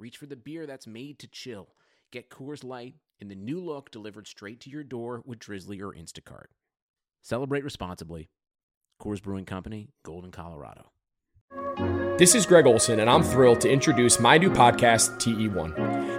reach for the beer that's made to chill. Get Coors Light in the new look delivered straight to your door with Drizzly or Instacart. Celebrate responsibly. Coors Brewing Company, Golden, Colorado. This is Greg Olson, and I'm thrilled to introduce my new podcast, TE1.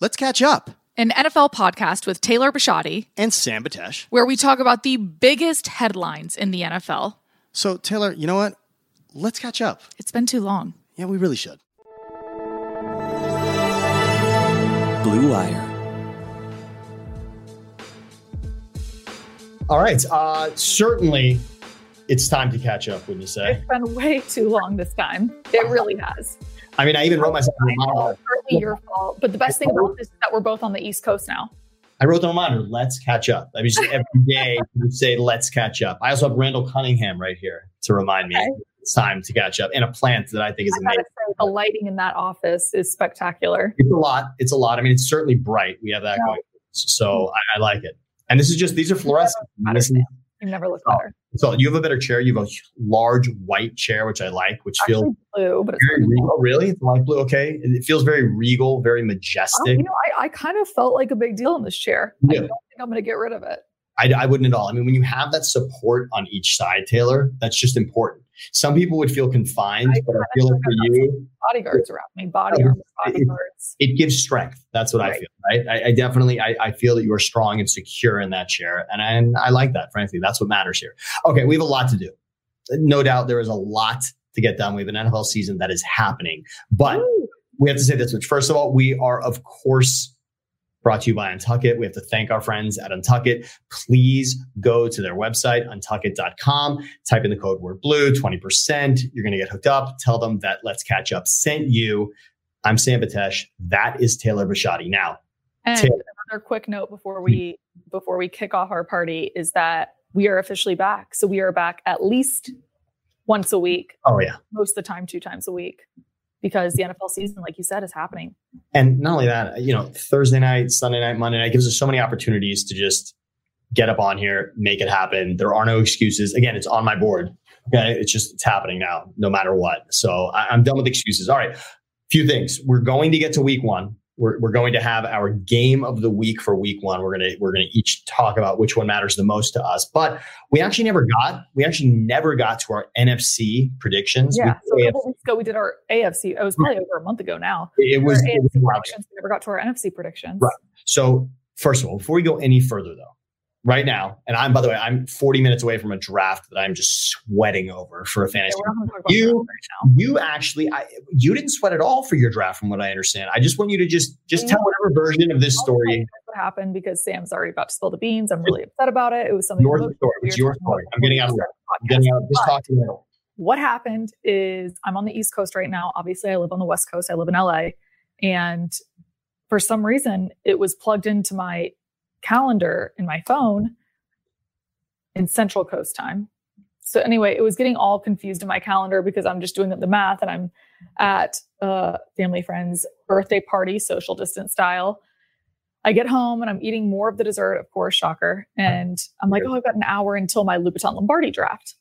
Let's catch up. An NFL podcast with Taylor Bisciotti and Sam Batesh, where we talk about the biggest headlines in the NFL. So, Taylor, you know what? Let's catch up. It's been too long. Yeah, we really should. Blue Wire. All right. Certainly, it's time to catch up, wouldn't you say? It's been way too long this time. It really has. I mean, I even wrote myself a reminder. It's certainly your fault. But the best thing about this is that we're both on the East Coast now. I wrote the reminder, let's catch up. I mean, just every day you say, let's catch up. I also have Randall Cunningham right here to remind me it's time to catch up, and a plant that I think is amazing. The lighting in that office is spectacular. It's a lot. It's a lot. I mean, it's certainly bright. We have that going. So I like it. And this is just, these are fluorescent. You never look better. So you have a better chair. You have a large white chair, which I like, which actually feels blue, but it's very regal. Oh, really? It's light blue. Okay. It feels very regal, very majestic. I kind of felt like a big deal in this chair. Yeah. I don't think I'm going to get rid of it. I wouldn't at all. I mean, when you have that support on each side, Taylor, that's just important. Some people would feel confined, but I feel like for you, bodyguards around me, bodyguards. It gives strength. That's what I feel. Right? I definitely feel that you are strong and secure in that chair, and I like that. Frankly, that's what matters here. Okay, we have a lot to do. No doubt, there is a lot to get done. We have an NFL season that is happening, but we have to say this much. First of all, we are of course brought to you by Untuckit. We have to thank our friends at Untuckit. Please go to their website, untuckit.com, type in the code word blue, 20%. You're going to get hooked up. Tell them that Let's Catch Up sent you. I'm Sam Batesh. That is Taylor Bisciotti. Now, and another quick note before we kick off our party is that we are officially back. So we are back at least once a week. Oh, yeah. Most of the time, 2 times a week. Because the NFL season, like you said, is happening. And not only that, Thursday night, Sunday night, Monday night gives us so many opportunities to just get up on here, make it happen. There are no excuses. Again, it's on my board. Okay. It's happening now, no matter what. So I'm done with excuses. All right. Few things. We're going to get to week one. We're going to have our game of the week for week one. We're going to each talk about which one matters the most to us. But we actually never got to our NFC predictions. Yeah, so a couple weeks ago we did our AFC. It was probably over a month ago now. It was predictions. We never got to our NFC predictions. Right. So first of all, before we go any further though, right now, and I'm, by the way, I'm 40 minutes away from a draft that I'm just sweating over for a fantasy. You didn't sweat at all for your draft, from what I understand. I just want you to just tell whatever version of this story. What happened, because Sam's already about to spill the beans. I'm really upset about it. It was something. It's your story. I'm getting out of there. What happened is I'm on the East Coast right now. Obviously, I live on the West Coast. I live in LA, and for some reason, it was plugged into my calendar in my phone in Central Coast time. So anyway, it was getting all confused in my calendar because I'm just doing the math, and I'm at family friend's birthday party, social distance style. I get home and I'm eating more of the dessert, of course, shocker. And I'm like, I've got an hour until my Louboutin Lombardi draft.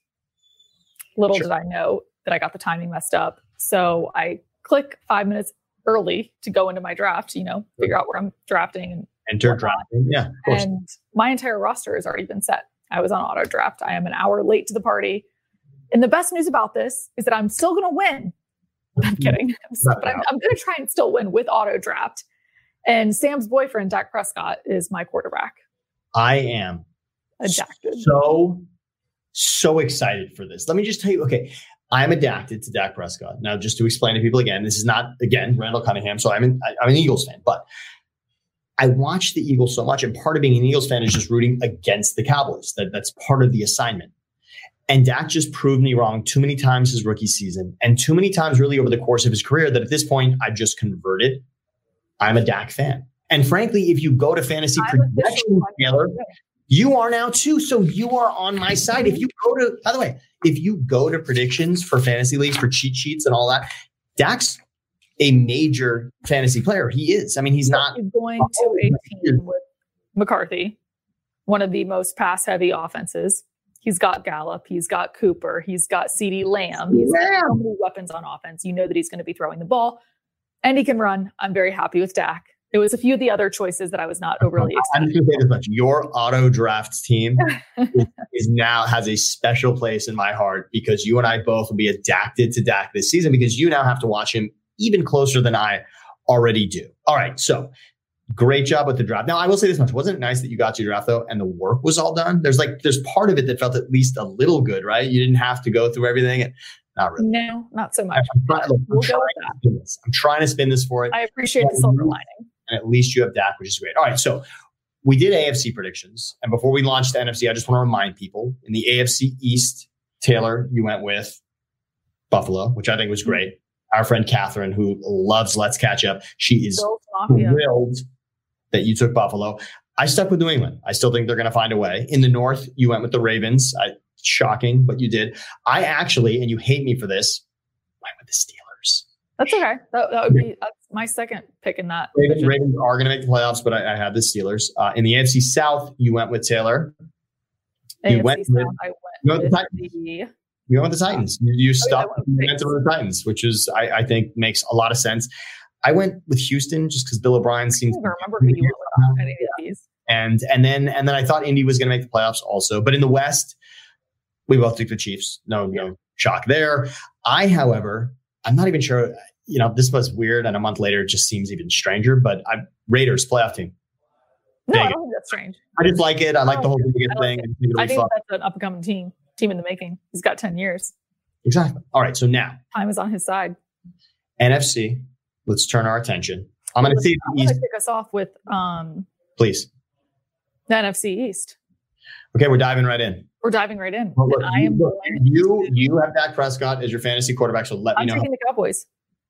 Did I know that I got the timing messed up. So I click 5 minutes early to go into my draft, figure out where I'm drafting and enter drafting. Yeah. Of course. And my entire roster has already been set. I was on auto draft. I am an hour late to the party. And the best news about this is that I'm still going to win. I'm kidding. But I'm going to try and still win with auto draft. And Sam's boyfriend, Dak Prescott, is my quarterback. I am adapted. So excited for this. Let me just tell you, okay, I'm adapted to Dak Prescott. Now, just to explain to people again, this is not, again, Randall Cunningham. So I'm an Eagles fan, but I watch the Eagles so much. And part of being an Eagles fan is just rooting against the Cowboys. That's part of the assignment. And Dak just proved me wrong too many times his rookie season and too many times really over the course of his career that at this point, I've just converted. I'm a Dak fan. And frankly, if you go to fantasy projection, Taylor, you are now too. So you are on my side. If you go to, by the way, if you go to predictions for fantasy leagues, for cheat sheets and all that, Dak's a major fantasy player. He is. I mean, he's going to a team with McCarthy, one of the most pass heavy offenses. He's got Gallup. He's got Cooper. He's got CeeDee Lamb. He's got so many weapons on offense. You know that he's going to be throwing the ball. And he can run. I'm very happy with Dak. It was a few of the other choices that I was not overly excited. I'm just going to say this much. Your auto draft team is now has a special place in my heart because you and I both will be adapted to Dak this season because you now have to watch him even closer than I already do. All right. So great job with the draft. Now, I will say this much. Wasn't it nice that you got your draft, though, and the work was all done? There's part of it that felt at least a little good, right? You didn't have to go through everything. Not really. No, not so much. I'm trying to spin this for it. I appreciate the silver lining. And at least you have Dak, which is great. All right. So we did AFC predictions. And before we launched the NFC, I just want to remind people in the AFC East, Taylor, you went with Buffalo, which I think was great. Our friend Catherine, who loves Let's Catch Up. She is thrilled that you took Buffalo. I stuck with New England. I still think they're going to find a way. In the North, you went with the Ravens. Shocking, but you did. I actually, and you hate me for this, went with the Steelers. That's okay. That's my second pick in that. Ravens are going to make the playoffs, but I have the Steelers. In the AFC South, you went with Taylor. You went with the Titans. You stopped the momentum of the Titans, which is, I think, makes a lot of sense. I went with Houston just because Bill O'Brien seems. I don't remember who you went with any of these. And then I thought Indy was going to make the playoffs also, but in the West. We both took the Chiefs. No shock there. I, however, I'm not even sure, this was weird. And a month later, it just seems even stranger, but Raiders playoff team. No, I don't think that's strange. I just like it. I like the whole Vegas thing. I think that's an up-and-coming team in the making. He's got 10 years. Exactly. All right. So now. Time is on his side. NFC. Let's turn our attention. I'm going to kick us off with. Please. The NFC East. Okay. We're diving right in. Well, look, you have Dak Prescott as your fantasy quarterback, so let me know. I'm taking the Cowboys.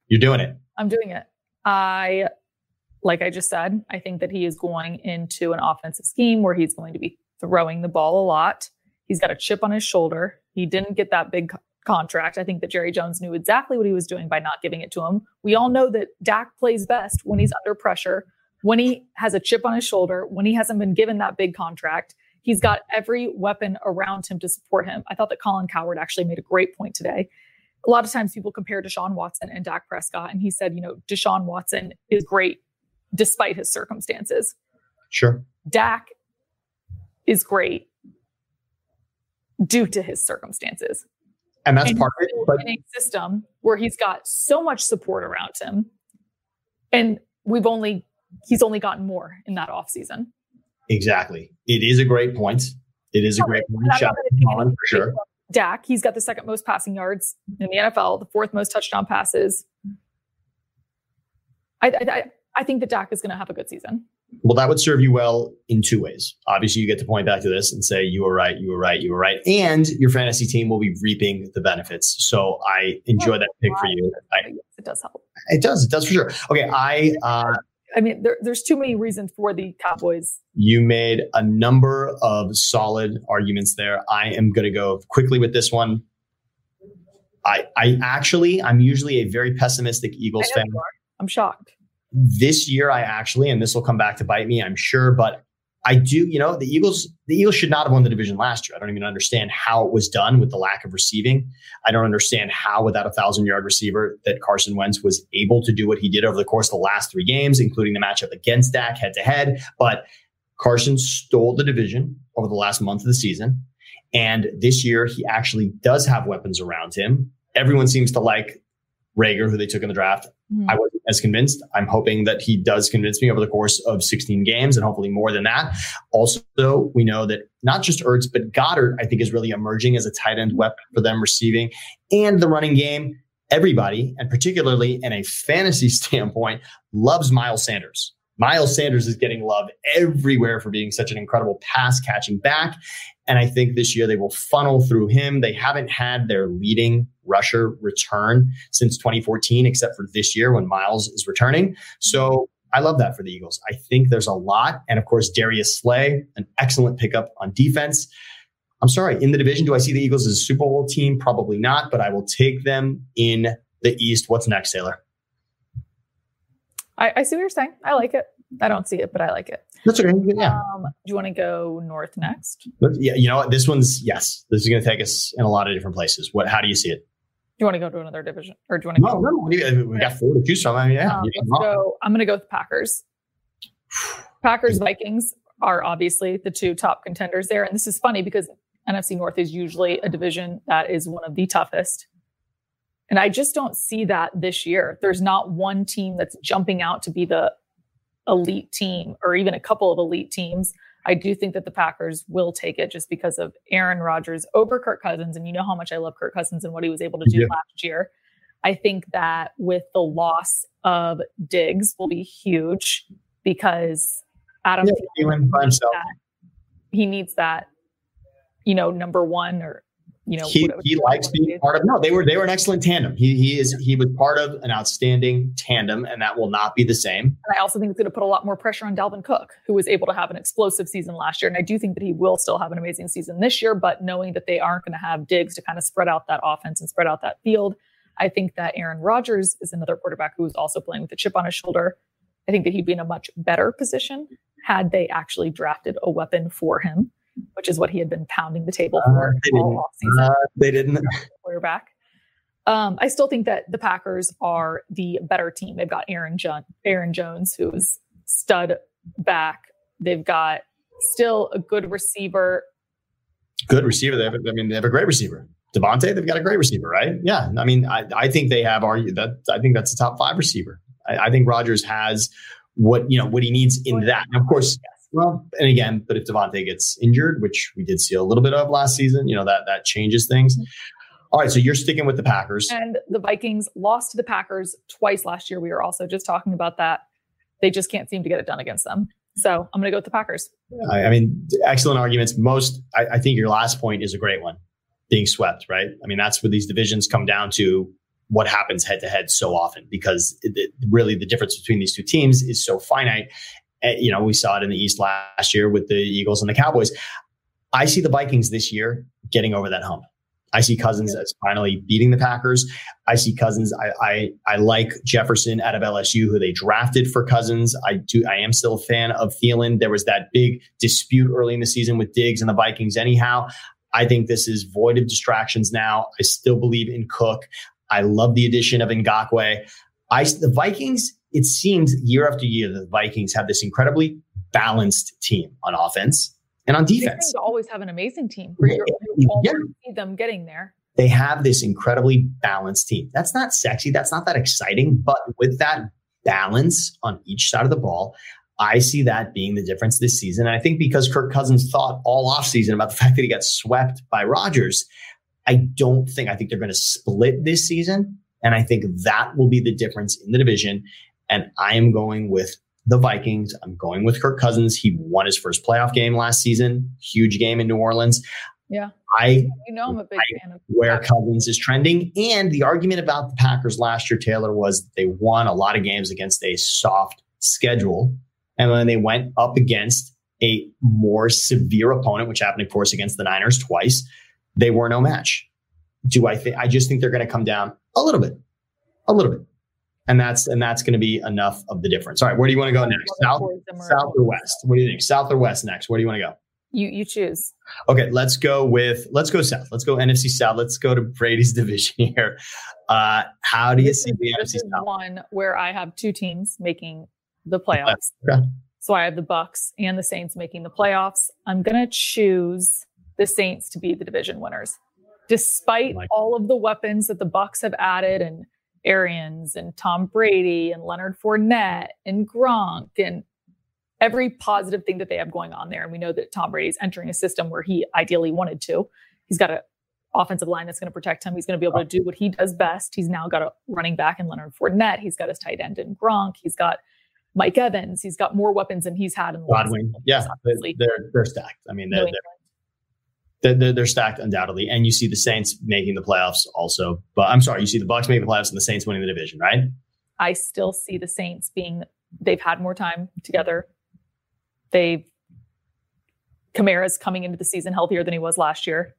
You're doing it. I'm doing it. Like I just said, I think that he is going into an offensive scheme where he's going to be throwing the ball a lot. He's got a chip on his shoulder. He didn't get that big contract. I think that Jerry Jones knew exactly what he was doing by not giving it to him. We all know that Dak plays best when he's under pressure, when he has a chip on his shoulder, when he hasn't been given that big contract. He's got every weapon around him to support him. I thought that Colin Coward actually made a great point today. A lot of times people compare Deshaun Watson and Dak Prescott, and he said, Deshaun Watson is great despite his circumstances. Sure. Dak is great due to his circumstances. And that's part of it. But in a system where he's got so much support around him, and he's only gotten more in that offseason. Exactly. It is a great point. Shout out to for sure. Dak, he's got the second most passing yards in the NFL, the fourth most touchdown passes. I think that Dak is going to have a good season. Well, that would serve you well in two ways. Obviously, you get to point back to this and say, you were right. And your fantasy team will be reaping the benefits. So I enjoy that pick for you. It does help. It does for sure. Okay. There's too many reasons for the Cowboys. You made a number of solid arguments there. I am going to go quickly with this one. I'm usually a very pessimistic Eagles fan. I'm shocked. This year, and this will come back to bite me, I'm sure, but I do, the Eagles should not have won the division last year. I don't even understand how it was done with the lack of receiving. I don't understand how without a 1,000-yard receiver that Carson Wentz was able to do what he did over the course of the last three games, including the matchup against Dak head-to-head. But Carson stole the division over the last month of the season. And this year, he actually does have weapons around him. Everyone seems to like Rager, who they took in the draft. I wasn't as convinced. I'm hoping that he does convince me over the course of 16 games and hopefully more than that. Also, we know that not just Ertz, but Goddard, I think, is really emerging as a tight end weapon for them receiving and the running game. Everybody, and particularly in a fantasy standpoint, loves Miles Sanders. Miles Sanders is getting love everywhere for being such an incredible pass catching back. And I think this year they will funnel through him. They haven't had their leading rusher return since 2014, except for this year when Miles is returning. So I love that for the Eagles. I think there's a lot. And of course, Darius Slay, an excellent pickup on defense. I'm sorry, in the division, do I see the Eagles as a Super Bowl team? Probably not, but I will take them in the East. What's next, Taylor? I see what you're saying. I like it. I don't see it, but I like it. That's okay. Yeah. Do you want to go north next? Yeah. You know what? This one's, yes. This is going to take us in a lot of different places. What? How do you see it? Do you want to go to another division? Or do you want to go? No. We got four to choose from. I mean, yeah. So I'm going to go with the Packers. Packers, Vikings are obviously the two top contenders there. And this is funny because NFC North is usually a division that is one of the toughest. And I just don't see that this year. There's not one team that's jumping out to be the elite team or even a couple of elite teams. I do think that the Packers will take it just because of Aaron Rodgers over Kirk Cousins. And you know how much I love Kirk Cousins and what he was able to do last year. I think that with the loss of Diggs will be huge because Adam he needs that, you know, number one or he likes being part of. No, they were an excellent tandem. He was part of an outstanding tandem, and that will not be the same. And I also think it's going to put a lot more pressure on Dalvin Cook, who was able to have an explosive season last year. And I do think that he will still have an amazing season this year. But knowing that they aren't going to have Diggs to kind of spread out that offense and spread out that field, I think that Aaron Rodgers is another quarterback who is also playing with a chip on his shoulder. I think that he'd be in a much better position had they actually drafted a weapon for him, which is what he had been pounding the table for all offseason. They didn't. Quarterback. I still think that the Packers are the better team. They've got Aaron Jones, who's stud back. They've got still a good receiver. Good receiver. They have a great receiver. Devontae, they've got a great receiver, right? Yeah. I mean, I think they have I think that's a top five receiver. I think Rodgers has what he needs in that. And of course, well, and again, but if Devontae gets injured, which we did see a little bit of last season, that changes things. All right. So you're sticking with the Packers. And the Vikings lost to the Packers twice last year. We were also just talking about that. They just can't seem to get it done against them. So I'm going to go with the Packers. I mean, excellent arguments. I think your last point is a great one, being swept, right? I mean, that's where these divisions come down to. What happens head to head so often, because really the difference between these two teams is so finite. We saw it in the East last year with the Eagles and the Cowboys. I see the Vikings this year getting over that hump. I see Cousins as finally beating the Packers. I see Cousins. I like Jefferson out of LSU, who they drafted for Cousins. I am still a fan of Thielen. There was that big dispute early in the season with Diggs and the Vikings. Anyhow, I think this is void of distractions now. I still believe in Cook. I love the addition of Ngakoue. The Vikings, it seems year after year, the Vikings have this incredibly balanced team on offense and on defense. They always have an amazing team. You always see them getting there. They have this incredibly balanced team. That's not sexy. That's not that exciting. But with that balance on each side of the ball, I see that being the difference this season. And I think because Kirk Cousins thought all offseason about the fact that he got swept by Rodgers, I think they're going to split this season. And I think that will be the difference in the division. And I am going with the Vikings. I'm going with Kirk Cousins. He won his first playoff game last season. Huge game in New Orleans. Yeah. I'm a big fan of where Cousins is trending. And the argument about the Packers last year, Taylor, was they won a lot of games against a soft schedule. And then they went up against a more severe opponent, which happened, of course, against the Niners twice. They were no match. I just think they're going to come down a little bit. And that's going to be enough of the difference. All right. Where do you want to go next? South or west? What do you think? South or west next? Where do you want to go? You choose. Okay. Let's go south. Let's go NFC South. Let's go to Brady's division here. How do you see the NFC South? One where I have two teams making the playoffs. Okay. So I have the Bucks and the Saints making the playoffs. I'm going to choose the Saints to be the division winners, despite all of the weapons that the Bucs have added and Arians and Tom Brady and Leonard Fournette and Gronk and every positive thing that they have going on there. And we know that Tom Brady's entering a system where he ideally wanted to. He's got an offensive line that's going to protect him. He's going to be able to do what he does best. He's now got a running back in Leonard Fournette. He's got his tight end in Gronk. He's got Mike Evans. He's got more weapons than he's had in the last couple. Yeah, they're stacked. I mean, they're stacked undoubtedly. And you see the Saints making the playoffs also. But I'm sorry, you see the Bucs making the playoffs and the Saints winning the division, right? I still see the Saints being, they've had more time together. Kamara's coming into the season healthier than he was last year.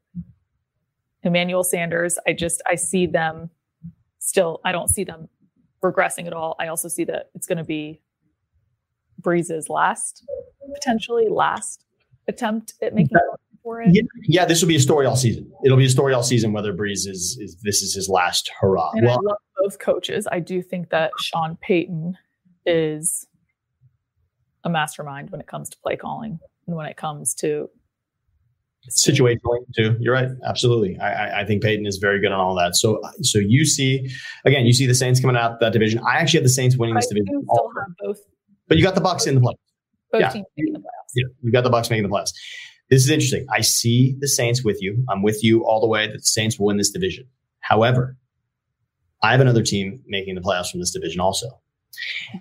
Emmanuel Sanders, I see them still, I don't see them regressing at all. I also see that it's going to be Breeze's last attempt at making it for it. Yeah, this will be a story all season. It'll be a story all season whether Breeze is this is his last hurrah. And I love both coaches. I do think that Sean Payton is a mastermind when it comes to play calling and when it comes to situationally too. You're right. Absolutely. I think Peyton is very good on all that. So you see the Saints coming out of that division. I actually have the Saints winning this division. Still have both. But you got the Bucs in the playoffs. Both teams making the playoffs. Yeah, you got the Bucs making the playoffs. This is interesting. I see the Saints with you. I'm with you all the way that the Saints will win this division. However, I have another team making the playoffs from this division also.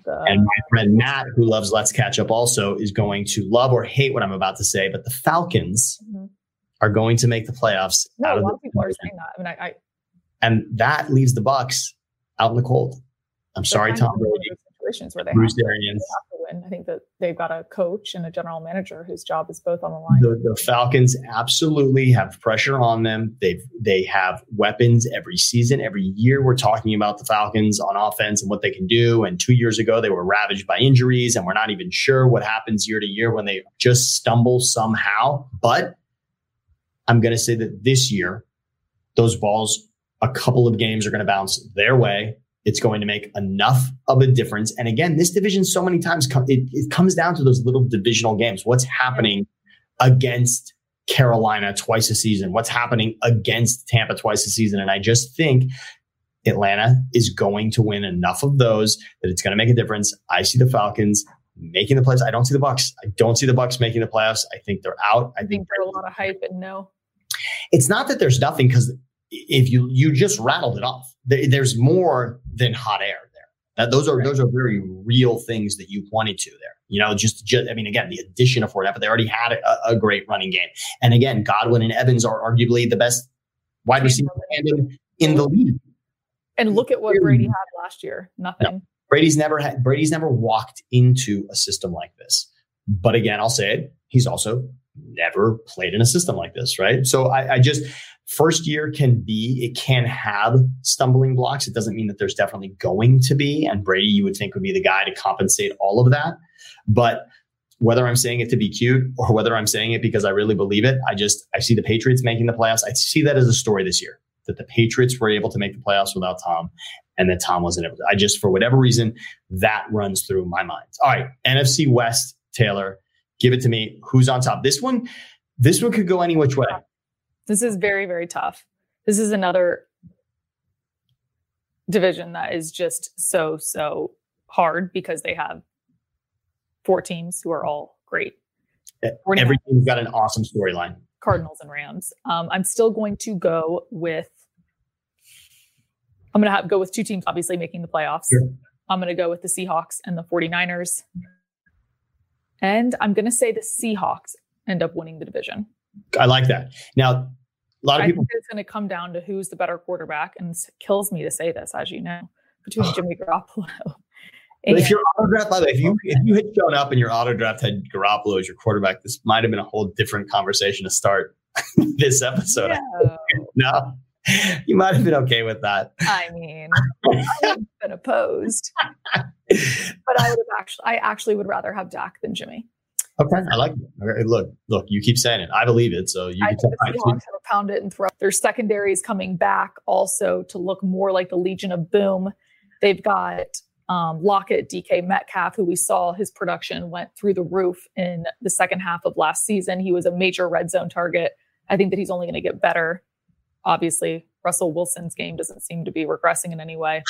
And my friend Matt, who loves Let's Catch Up also, is going to love or hate what I'm about to say, but the Falcons are going to make the playoffs. No, out of a lot of people division. Are saying that. I mean, and that leaves the Bucs out in the cold. I'm sorry, Tom Brady. Situations where they Bruce Arians. Win. I think that they've got a coach and a general manager whose job is both on the line. The Falcons absolutely have pressure on them. They have weapons every season, every year. We're talking about the Falcons on offense and what they can do. And 2 years ago, they were ravaged by injuries, and we're not even sure what happens year to year when they just stumble somehow. But I'm going to say that this year, those balls, a couple of games are going to bounce their way. It's going to make enough of a difference. And again, this division so many times, it comes down to those little divisional games. What's happening against Carolina twice a season? What's happening against Tampa twice a season? And I just think Atlanta is going to win enough of those that it's going to make a difference. I see the Falcons making the playoffs. I don't see the Bucs. I don't see the Bucs making the playoffs. I think they're out. I think there's a lot of hype and no. It's not that there's nothing because if you just rattled it off. There's more than hot air there. Those are very real things that you pointed to there. You know, I mean, again, the addition of Fournette, but they already had a great running game. And again, Godwin and Evans are arguably the best wide receiver in the league. And look at what Brady had last year. Nothing. No, Brady's never walked into a system like this. But again, I'll say it. He's also never played in a system like this, right? So first year can have stumbling blocks. It doesn't mean that there's definitely going to be, and Brady, you would think, would be the guy to compensate all of that. But whether I'm saying it to be cute or whether I'm saying it because I really believe it, I see the Patriots making the playoffs. I see that as a story this year, that the Patriots were able to make the playoffs without Tom and that Tom wasn't able to. For whatever reason, that runs through my mind. All right, NFC West, Taylor, give it to me. Who's on top? This one could go any which way. This is very, very tough. This is another division that is just so, so hard because they have four teams who are all great. Every team's got an awesome storyline. Cardinals and Rams. I'm still going to go with... I'm going to go with two teams, obviously, making the playoffs. Sure. I'm going to go with the Seahawks and the 49ers. And I'm going to say the Seahawks end up winning the division. I like that. Now, a lot of people think it's going to come down to who's the better quarterback, and it kills me to say this, as you know, between Jimmy Garoppolo. And if your auto draft, by the way, if you had shown up and your auto draft had Garoppolo as your quarterback, this might have been a whole different conversation to start this episode. No. No, you might have been okay with that. I mean, I would have been opposed, but I actually would rather have Dak than Jimmy. Okay, I like it. Okay, look, you keep saying it. I believe it. So you can tell the Seahawks have to pound it and throw. Their secondary is coming back also to look more like the Legion of Boom. They've got Lockett, DK Metcalf, who we saw his production went through the roof in the second half of last season. He was a major red zone target. I think that he's only going to get better. Obviously, Russell Wilson's game doesn't seem to be regressing in any way.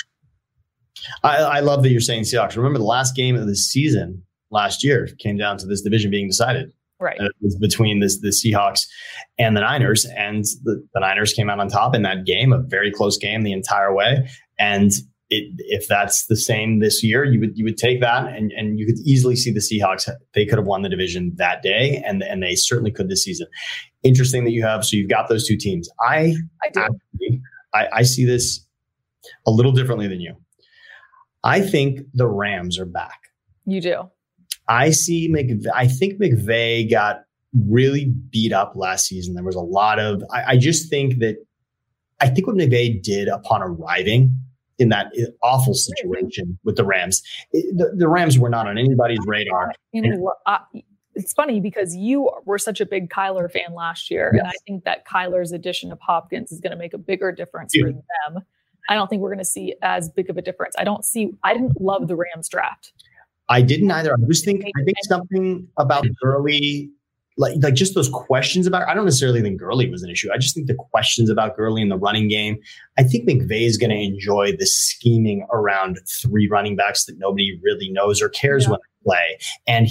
I love that you're saying Seahawks. Remember the last game of the season last year came down to this division being decided. Right. It was between the Seahawks and the Niners. And the Niners came out on top in that game, a very close game the entire way. And if that's the same this year, you would take that, and you could easily see the Seahawks. They could have won the division that day, and they certainly could this season. Interesting that you have, so you've got those two teams. I see this a little differently than you. I think the Rams are back. You do. I think McVay got really beat up last season. There was a lot of. I think what McVay did upon arriving in that awful situation with the Rams. The Rams were not on anybody's radar. It's funny because you were such a big Kyler fan last year. Yes. And I think that Kyler's addition of Hopkins is going to make a bigger difference for them. I don't think we're going to see as big of a difference. I didn't love the Rams draft. I didn't either. I think something about Gurley, like just those questions about, I don't necessarily think Gurley was an issue. I just think the questions about Gurley in the running game. I think McVay is going to enjoy the scheming around three running backs that nobody really knows or cares when they play. And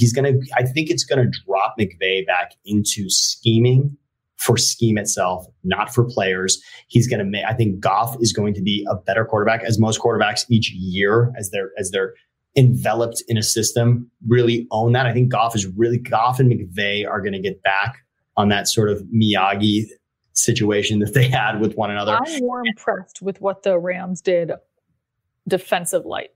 I think it's going to drop McVay back into scheming for scheme itself, not for players. I think Goff is going to be a better quarterback, as most quarterbacks each year as they're enveloped in a system, really own that. I think Goff and McVay are going to get back on that sort of Miyagi situation that they had with one another. I'm more impressed with what the Rams did defensively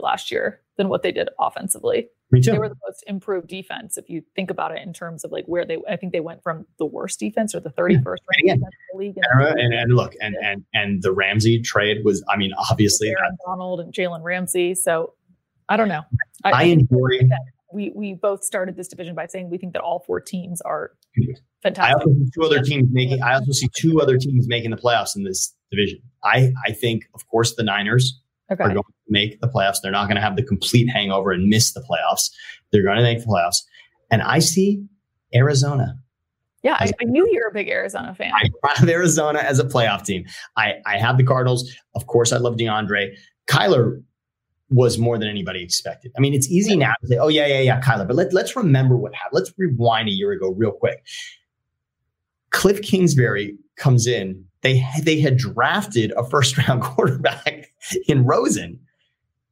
last year than what they did offensively. Me too. They were the most improved defense. If you think about it in terms of like I think they went from the worst defense or the 31st ranked defense in the league. And the Ramsey trade was, I mean, obviously Aaron Donald and Jalen Ramsey. So I don't know. I enjoy that. We both started this division by saying we think that all four teams are fantastic. I also see two other teams making the playoffs in this division. I think, of course, the Niners are going to make the playoffs. They're not going to have the complete hangover and miss the playoffs. They're going to make the playoffs. And I see Arizona. Yeah, I knew you were a big Arizona fan. I have Arizona as a playoff team. I have the Cardinals. Of course, I love DeAndre. Kyler was more than anybody expected. I mean, it's easy now to say, oh, yeah, Kyler. But let's remember what happened. Let's rewind a year ago real quick. Cliff Kingsbury comes in. They had drafted a first-round quarterback in Rosen,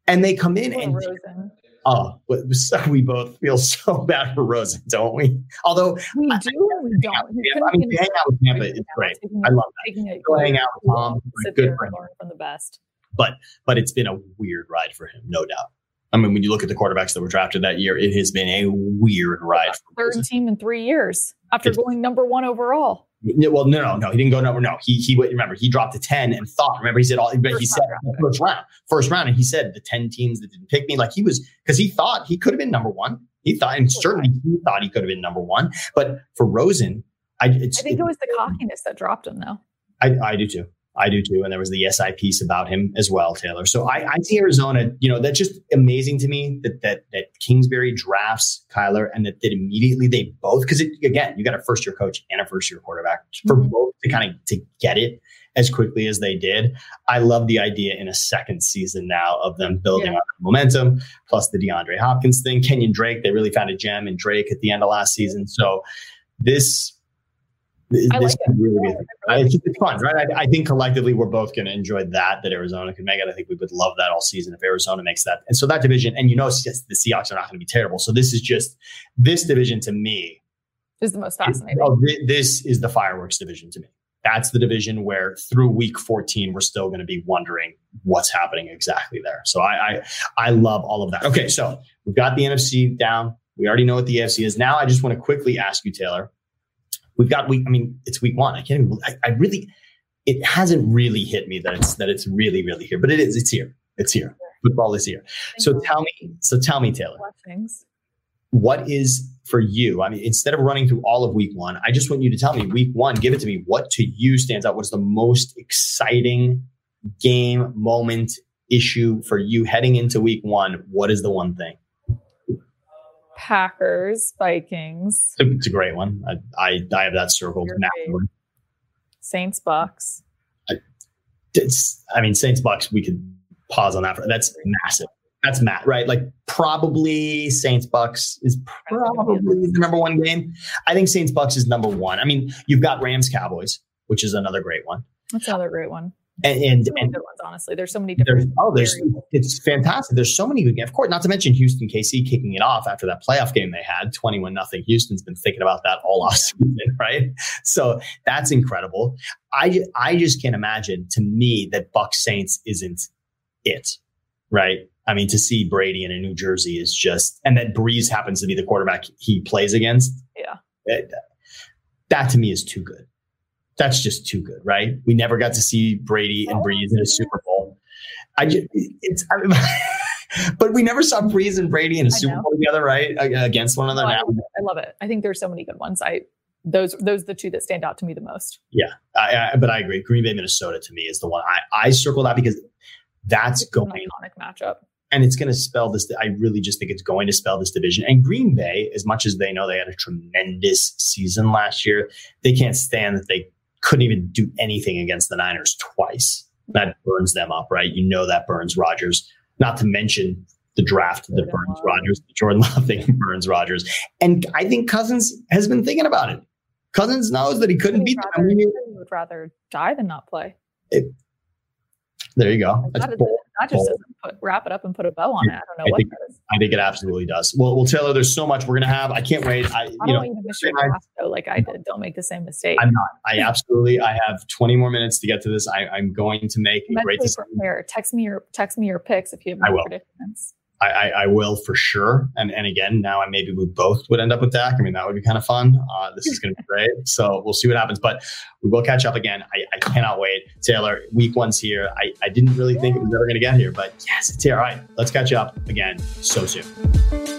and they come in and Rosen. Oh, so we both feel so bad for Rosen, don't we? Although we do, we don't. Hang out with Tampa is great. I love that. Go hang out with Mom, good friend, from the best. But it's been a weird ride for him, no doubt. I mean, when you look at the quarterbacks that were drafted that year, it has been a weird ride. Third team in 3 years after going number one overall. Well, no, he didn't go number. No, he remember he dropped to 10 and thought. Remember, he said all. But he said first round, and he said the 10 teams that didn't pick me. Like he was because he thought he could have been number one. He thought, and certainly he thought he could have been number one. But for Rosen, I think it was the cockiness that dropped him, though. I do too. And there was the SI piece about him as well, Taylor. So I see Arizona, that's just amazing to me that Kingsbury drafts Kyler and that immediately they both, because again, you got a first year coach and a first year quarterback for both to kind of to get it as quickly as they did. I love the idea in a second season now of them building on momentum, plus the DeAndre Hopkins thing, Kenyon Drake. They really found a gem in Drake at the end of last season. So this can really be it's fun, right? I think collectively we're both going to enjoy that Arizona can make it. I think we would love that all season if Arizona makes that. And so that division, and the Seahawks are not going to be terrible. So this is just this division to me is the most fascinating. This is the fireworks division to me. That's the division where through week 14 we're still going to be wondering what's happening exactly there. So I love all of that. Okay, so we've got the NFC down. We already know what the AFC is. Now I just want to quickly ask you, Taylor. It's week one. I can't even. It hasn't really hit me that it's really, really here, but it is. It's here. It's here. Football is here. So tell me, Taylor, what is for you? I mean, instead of running through all of week one, I just want you to tell me week one. Give it to me. What to you stands out? What's the most exciting game, moment, issue for you heading into week one? What is the one thing? Packers, Vikings. It's a great one. I have that circled. Saints, Bucks. Saints, Bucks. We could pause on that. That's massive. That's Matt, right? Like probably Saints-Bucks is probably the number one game. I think Saints-Bucks is number one. I mean, you've got Rams-Cowboys, which is another great one. That's another great one. And good ones, honestly. There's so many different. It's fantastic. There's so many good games. Of course, not to mention Houston KC kicking it off after that playoff game they had, 21-0. Houston's been thinking about that all offseason, right? So that's incredible. I just can't imagine, to me, that Bucks Saints isn't it, right? I mean, to see Brady in a New Jersey is just, and that Brees happens to be the quarterback he plays against. Yeah, that to me is too good. That's just too good, right? We never got to see Brady and Brees in a Super Bowl. But we never saw Brees and Brady in a Super Bowl together, right? Against one another. I love it. I think there's so many good ones. Those are the two that stand out to me the most. Yeah, but I agree. Green Bay, Minnesota to me is the one I circled out because it's going an iconic matchup. And it's going to spell this. I really just think it's going to spell this division. And Green Bay, as much as they know they had a tremendous season last year, they can't stand that they couldn't even do anything against the Niners twice. That burns them up, right? You know that burns Rodgers. Not to mention the draft that burns Rodgers. The Jordan Love thing burns Rodgers. And I think Cousins has been thinking about it. Cousins knows that he couldn't beat them. He would rather die than not play. There you go. That just doesn't wrap it up and put a bow on it. I don't know what that is. I think it absolutely does. Well, Taylor, there's so much we're going to have. I can't wait. I don't even miss your draft, though, like I did. Don't make the same mistake. I'm not. I have 20 more minutes to get to this. I'm going to make a great decision. Text me your picks if you have any predictions. I will for sure. And again, now maybe we both would end up with Dak. I mean, that would be kind of fun. This is going to be great. So we'll see what happens. But we will catch up again. I cannot wait. Taylor, week one's here. I didn't really think it was ever going to get here. But yes, it's here. All right, let's catch up again so soon.